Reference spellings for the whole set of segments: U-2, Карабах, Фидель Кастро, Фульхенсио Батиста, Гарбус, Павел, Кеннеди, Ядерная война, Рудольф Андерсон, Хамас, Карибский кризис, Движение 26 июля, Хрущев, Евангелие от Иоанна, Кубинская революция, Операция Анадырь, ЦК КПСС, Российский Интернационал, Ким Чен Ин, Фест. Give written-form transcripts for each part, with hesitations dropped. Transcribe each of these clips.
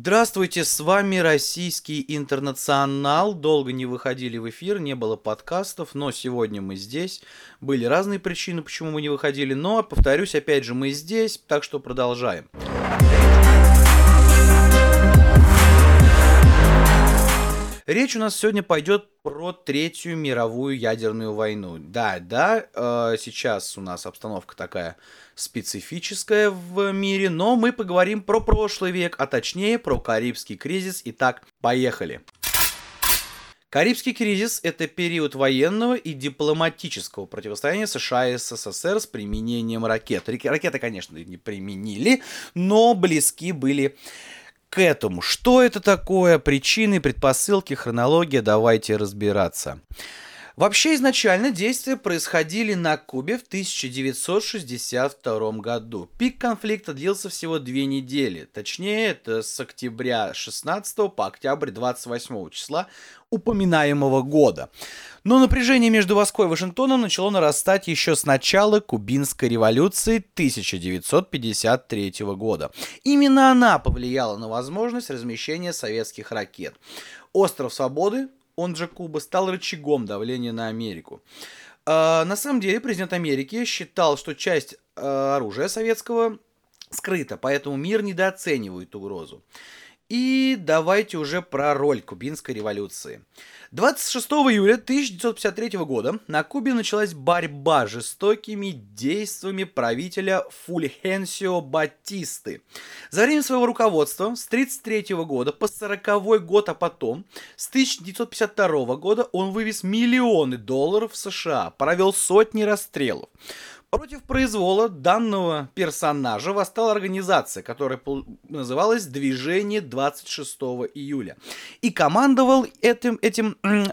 Здравствуйте, с вами Российский Интернационал. Долго не выходили в эфир, не было подкастов, но сегодня мы здесь. Были разные причины, почему мы не выходили, но, повторюсь, опять же, мы здесь, так что продолжаем. Речь у нас сегодня пойдет про Третью мировую ядерную войну. Да, сейчас у нас обстановка такая специфическая в мире, но мы поговорим про прошлый век, а точнее про Карибский кризис. Итак, поехали. Карибский кризис – это период военного и дипломатического противостояния США и СССР с применением ракет. Ракеты, конечно, не применили, но близки были к этому. Что это такое? Причины, предпосылки, хронология, давайте разбираться. Вообще, изначально действия происходили на Кубе в 1962 году. Пик конфликта длился всего 2 недели. Точнее, это с октября 16 по октябрь 28 числа упоминаемого года. Но напряжение между Москвой и Вашингтоном начало нарастать еще с начала Кубинской революции 1953 года. Именно она повлияла на возможность размещения советских ракет. Остров Свободы, он же Куба, стал рычагом давления на Америку. На самом деле, президент Америки считал, что часть оружия советского скрыта, поэтому мир недооценивает угрозу. И давайте уже про роль Кубинской революции. 26 июля 1953 года на Кубе началась борьба жестокими действиями правителя Фульхенсио Батисты. За время своего руководства с 1933 года по 1940 год, а потом с 1952 года он вывез миллионы долларов в США, провел сотни расстрелов. Против произвола данного персонажа восстала организация, которая называлась «Движение 26 июля». И командовал этой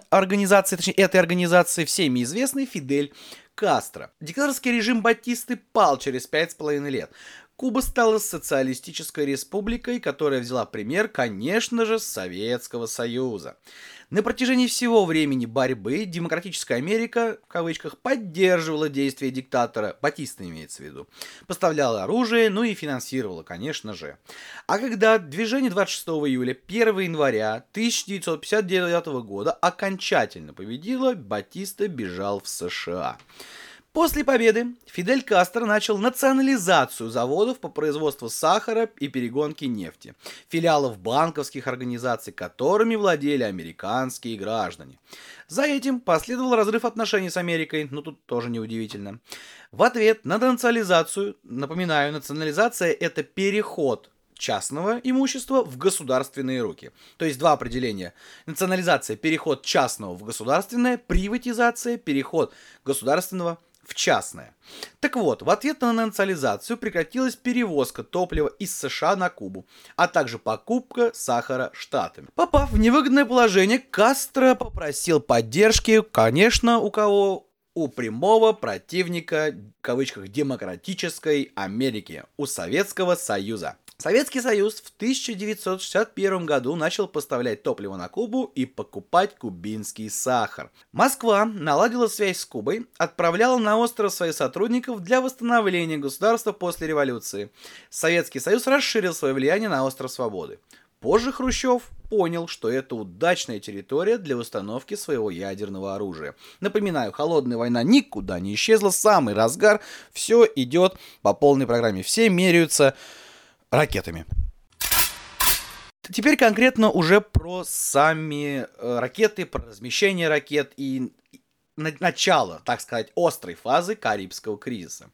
организацией всеми известный Фидель Кастро. Диктаторский режим Батисты пал через 5,5 лет. Куба стала социалистической республикой, которая взяла пример, конечно же, с Советского Союза. На протяжении всего времени борьбы демократическая Америка, в кавычках, поддерживала действия диктатора, Батиста имеется в виду, поставляла оружие, ну и финансировала, конечно же. А когда движение 26 июля, 1 января 1959 года окончательно победило, Батиста бежал в США. После победы Фидель Кастро начал национализацию заводов по производству сахара и перегонке нефти, филиалов банковских организаций, которыми владели американские граждане. За этим последовал разрыв отношений с Америкой, но тут тоже неудивительно. В ответ на национализацию, напоминаю, национализация – это переход частного имущества в государственные руки. То есть два определения. Национализация – переход частного в государственное, приватизация – переход государственного в частное. Так вот, в ответ на национализацию прекратилась перевозка топлива из США на Кубу, а также покупка сахара штатами. Попав в невыгодное положение, Кастро попросил поддержки, конечно, у кого? У прямого противника, в кавычках, демократической Америки, у Советского Союза. Советский Союз в 1961 году начал поставлять топливо на Кубу и покупать кубинский сахар. Москва наладила связь с Кубой, отправляла на остров своих сотрудников для восстановления государства после революции. Советский Союз расширил свое влияние на остров Свободы. Позже Хрущев понял, что это удачная территория для установки своего ядерного оружия. Напоминаю, холодная война никуда не исчезла, самый разгар, все идет по полной программе, все меряются ракетами. Теперь конкретно уже про сами ракеты, про размещение ракет и начало, так сказать, острой фазы Карибского кризиса.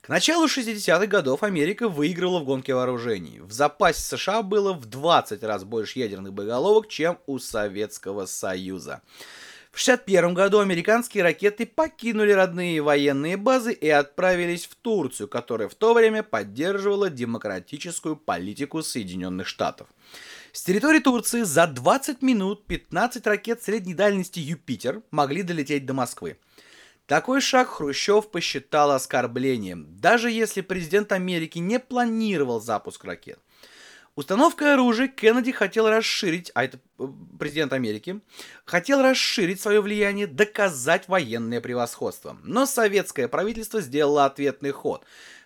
К началу 60-х годов Америка выиграла в гонке вооружений. В запасе США было в 20 раз больше ядерных боеголовок, чем у Советского Союза. В 1961 году американские ракеты покинули родные военные базы и отправились в Турцию, которая в то время поддерживала демократическую политику Соединенных Штатов. С территории Турции за 20 минут 15 ракет средней дальности «Юпитер» могли долететь до Москвы. Такой шаг Хрущев посчитал оскорблением, даже если президент Америки не планировал запуск ракет. Установкой оружия Кеннеди хотел расширить, а это президент Америки, хотел расширить свое влияние, доказать военное превосходство. Но советское правительство сделало ответный ход.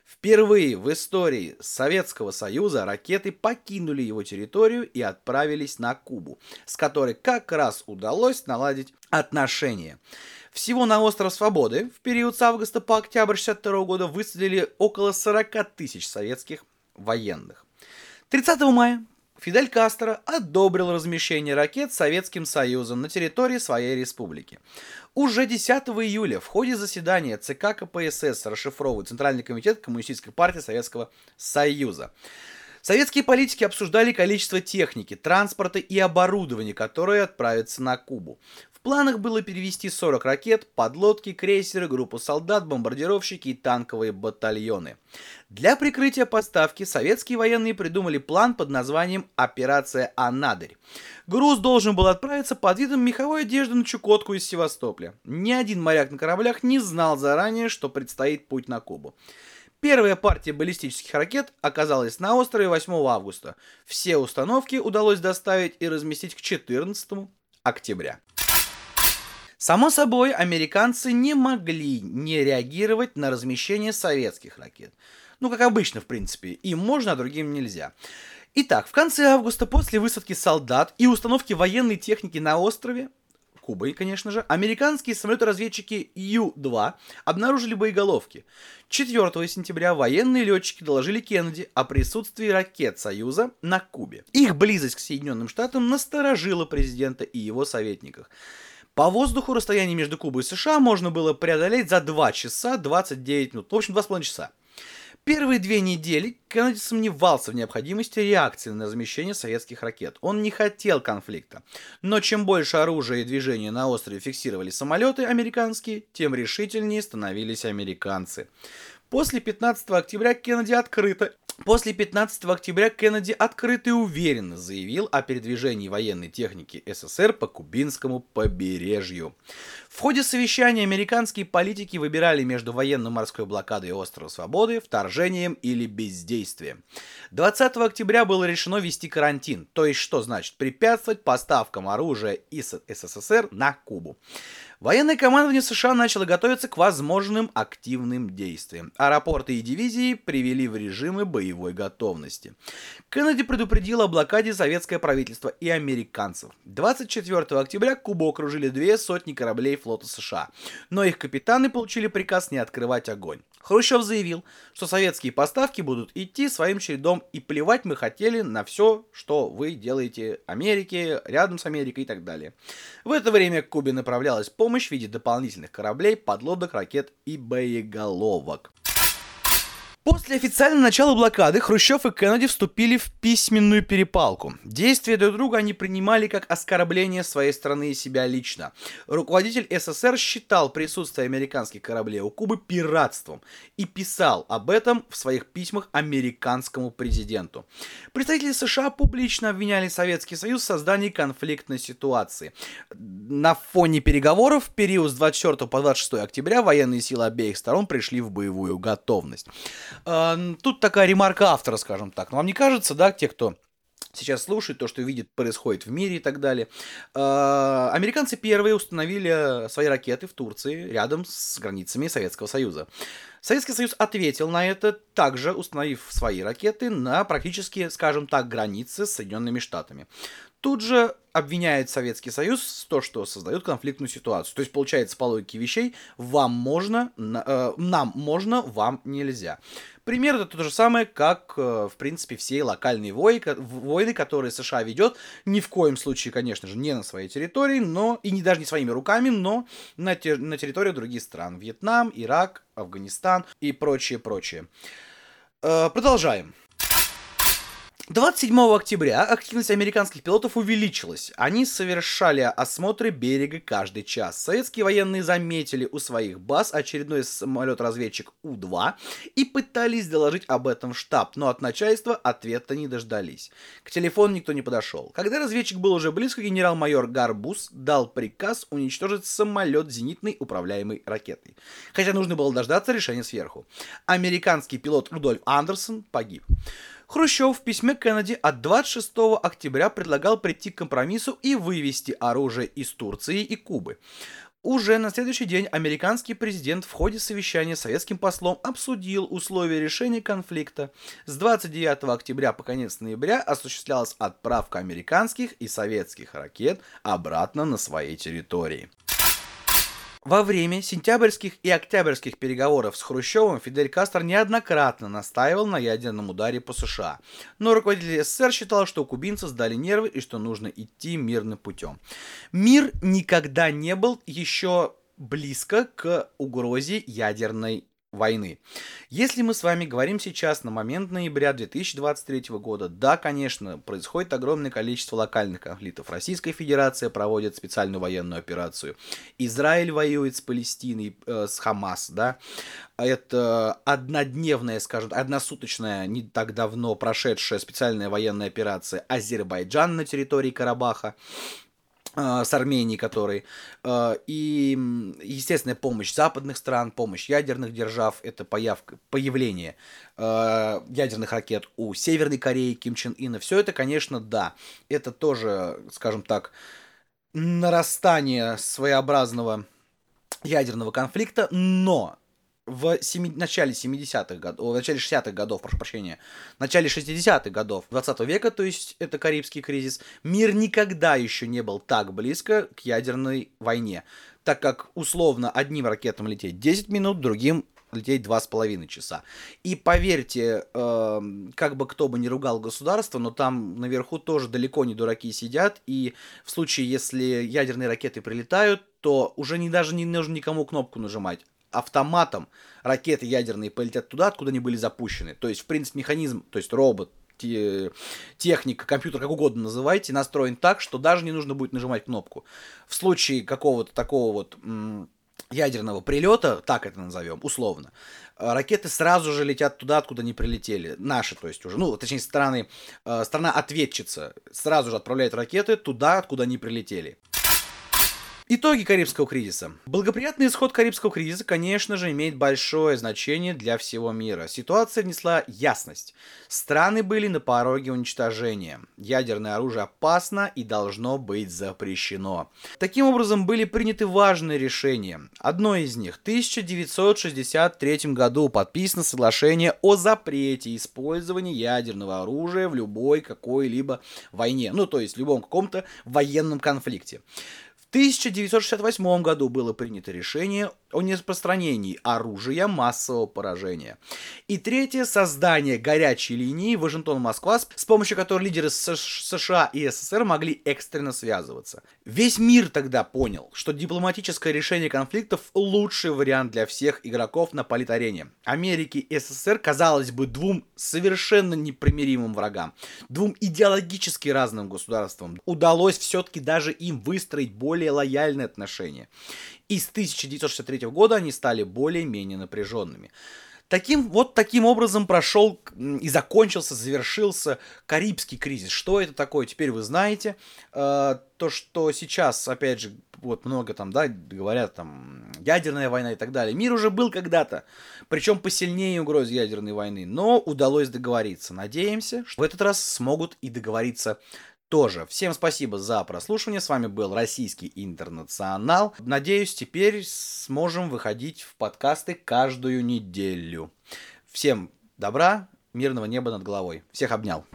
Впервые в истории Советского Союза ракеты покинули его территорию и отправились на Кубу, с которой как раз удалось наладить отношения. Всего на Остров Свободы в период с августа по октябрь 1962 года высадили около 40 тысяч советских военных. 30 мая Фидель Кастро одобрил размещение ракет Советским Союзом на территории своей республики. Уже 10 июля в ходе заседания ЦК КПСС расшифровывает Центральный комитет Коммунистической партии Советского Союза. Советские политики обсуждали количество техники, транспорта и оборудования, которые отправятся на Кубу. В планах было перевести 40 ракет, подлодки, крейсеры, группу солдат, бомбардировщики и танковые батальоны. Для прикрытия поставки советские военные придумали план под названием «Операция Анадырь». Груз должен был отправиться под видом меховой одежды на Чукотку из Севастополя. Ни один моряк на кораблях не знал заранее, что предстоит путь на Кубу. Первая партия баллистических ракет оказалась на острове 8 августа. Все установки удалось доставить и разместить к 14 октября. Само собой, американцы не могли не реагировать на размещение советских ракет. Ну, как обычно, в принципе. Им можно, а другим нельзя. Итак, в конце августа, после высадки солдат и установки военной техники на острове, Кубой, конечно же, американские самолеты-разведчики U-2 обнаружили боеголовки. 4 сентября военные летчики доложили Кеннеди о присутствии ракет Союза на Кубе. Их близость к Соединенным Штатам насторожила президента и его советников. По воздуху расстояние между Кубой и США можно было преодолеть за 2 часа 29 минут, в общем 2,5 часа. Первые 2 недели Кеннеди сомневался в необходимости реакции на размещение советских ракет. Он не хотел конфликта. Но чем больше оружия и движения на острове фиксировали самолеты американские, тем решительнее становились американцы. После 15 октября Кеннеди открыто и уверенно заявил о передвижении военной техники СССР по Кубинскому побережью. В ходе совещания американские политики выбирали между военно-морской блокадой Острова Свободы, вторжением или бездействием. 20 октября было решено ввести карантин, то есть что значит препятствовать поставкам оружия из СССР на Кубу. Военное командование США начало готовиться к возможным активным действиям. Аэропорты и дивизии привели в режимы боевой готовности. Кеннеди предупредил о блокаде советское правительство и американцев. 24 октября Кубу окружили 2 сотни кораблей флота США, но их капитаны получили приказ не открывать огонь. Хрущев заявил, что советские поставки будут идти своим чередом, и плевать мы хотели на все, что вы делаете Америке, рядом с Америкой и так далее. В это время к Кубе направлялась помощь в виде дополнительных кораблей, подлодок, ракет и боеголовок. После официального начала блокады Хрущев и Кеннеди вступили в письменную перепалку. Действия друг друга они принимали как оскорбление своей страны и себя лично. Руководитель СССР считал присутствие американских кораблей у Кубы пиратством и писал об этом в своих письмах американскому президенту. Представители США публично обвиняли Советский Союз в создании конфликтной ситуации. На фоне переговоров в период с 24 по 26 октября военные силы обеих сторон пришли в боевую готовность. Тут такая ремарка автора, скажем так. Но вам не кажется, да, те, кто сейчас слушает, то, что видит, происходит в мире и так далее. Американцы первые установили свои ракеты в Турции, рядом с границами Советского Союза. Советский Союз ответил на это, также установив свои ракеты на практически, скажем так, границе с Соединенными Штатами. Тут же обвиняет Советский Союз в том, что создает конфликтную ситуацию. То есть, получается, по логике вещей, вам можно, нам можно, вам нельзя. Пример это то же самое, как, в принципе, все локальные войны, которые США ведет, ни в коем случае, конечно же, не на своей территории, но и не даже не своими руками, но на территории других стран. Вьетнам, Ирак, Афганистан и прочее. Продолжаем. 27 октября активность американских пилотов увеличилась. Они совершали осмотры берега каждый час. Советские военные заметили у своих баз очередной самолет-разведчик У-2 и пытались доложить об этом в штаб, но от начальства ответа не дождались. К телефону никто не подошел. Когда разведчик был уже близко, генерал-майор Гарбус дал приказ уничтожить самолет зенитной управляемой ракетой. Хотя нужно было дождаться решения сверху. Американский пилот Рудольф Андерсон погиб. Хрущев в письме Кеннеди от 26 октября предлагал прийти к компромиссу и вывести оружие из Турции и Кубы. Уже на следующий день американский президент в ходе совещания с советским послом обсудил условия решения конфликта. С 29 октября по конец ноября осуществлялась отправка американских и советских ракет обратно на свои территории. Во время сентябрьских и октябрьских переговоров с Хрущевым Фидель Кастро неоднократно настаивал на ядерном ударе по США. Но руководитель СССР считал, что у кубинцев сдали нервы и что нужно идти мирным путем. Мир никогда не был еще близко к угрозе ядерной войны. Если мы с вами говорим сейчас на момент ноября 2023 года, да, конечно, происходит огромное количество локальных конфликтов. Российская Федерация проводит специальную военную операцию. Израиль воюет с Палестиной, с Хамас, да. Это однодневная, скажем, односуточная, не так давно прошедшая специальная военная операция Азербайджана на территории Карабаха. С Арменией, который, и естественная помощь западных стран, помощь ядерных держав, это появление ядерных ракет у Северной Кореи, Ким Чен Ина, все это, конечно, да, это тоже, скажем так, нарастание своеобразного ядерного конфликта, но в начале 60-х годов 20 века, то есть это Карибский кризис, мир никогда еще не был так близко к ядерной войне, так как условно одним ракетам лететь 10 минут, другим лететь 2,5 часа. И поверьте, как бы кто бы ни ругал государство, но там наверху тоже далеко не дураки сидят, и в случае, если ядерные ракеты прилетают, то уже даже не нужно никому кнопку нажимать. Автоматом ракеты ядерные полетят туда, откуда они были запущены. То есть, в принципе, механизм, то есть робот, техника, компьютер, как угодно называйте, настроен так, что даже не нужно будет нажимать кнопку. В случае какого-то такого вот ядерного прилета, так это назовем, условно, ракеты сразу же летят туда, откуда они прилетели. Наши, то есть уже, ну, точнее, страна-ответчица сразу же отправляет ракеты туда, откуда они прилетели. Итоги Карибского кризиса. Благоприятный исход Карибского кризиса, конечно же, имеет большое значение для всего мира. Ситуация внесла ясность. Страны были на пороге уничтожения. Ядерное оружие опасно и должно быть запрещено. Таким образом, были приняты важные решения. Одно из них. В 1963 году подписано соглашение о запрете использования ядерного оружия в любой какой-либо войне. Ну, то есть в любом каком-то военном конфликте. В 1968 году было принято решение о нераспространении оружия массового поражения. И третье — создание горячей линии Вашингтон-Москва, с помощью которой лидеры США и СССР могли экстренно связываться. Весь мир тогда понял, что дипломатическое решение конфликтов — лучший вариант для всех игроков на политарене. Америке и СССР, казалось бы, двум совершенно непримиримым врагам, двум идеологически разным государствам, удалось все-таки даже им выстроить более лояльные отношения. И с 1963 года они стали более-менее напряженными. Таким образом прошел и завершился Карибский кризис. Что это такое, теперь вы знаете. То, что сейчас, опять же, вот много там, да, говорят, там, ядерная война и так далее. Мир уже был когда-то, причем посильнее угроз ядерной войны, но удалось договориться. Надеемся, что в этот раз смогут и договориться тоже. Всем спасибо за прослушивание. С вами был Российский Интернационал. Надеюсь, теперь сможем выходить в подкасты каждую неделю. Всем добра, мирного неба над головой. Всех обнял.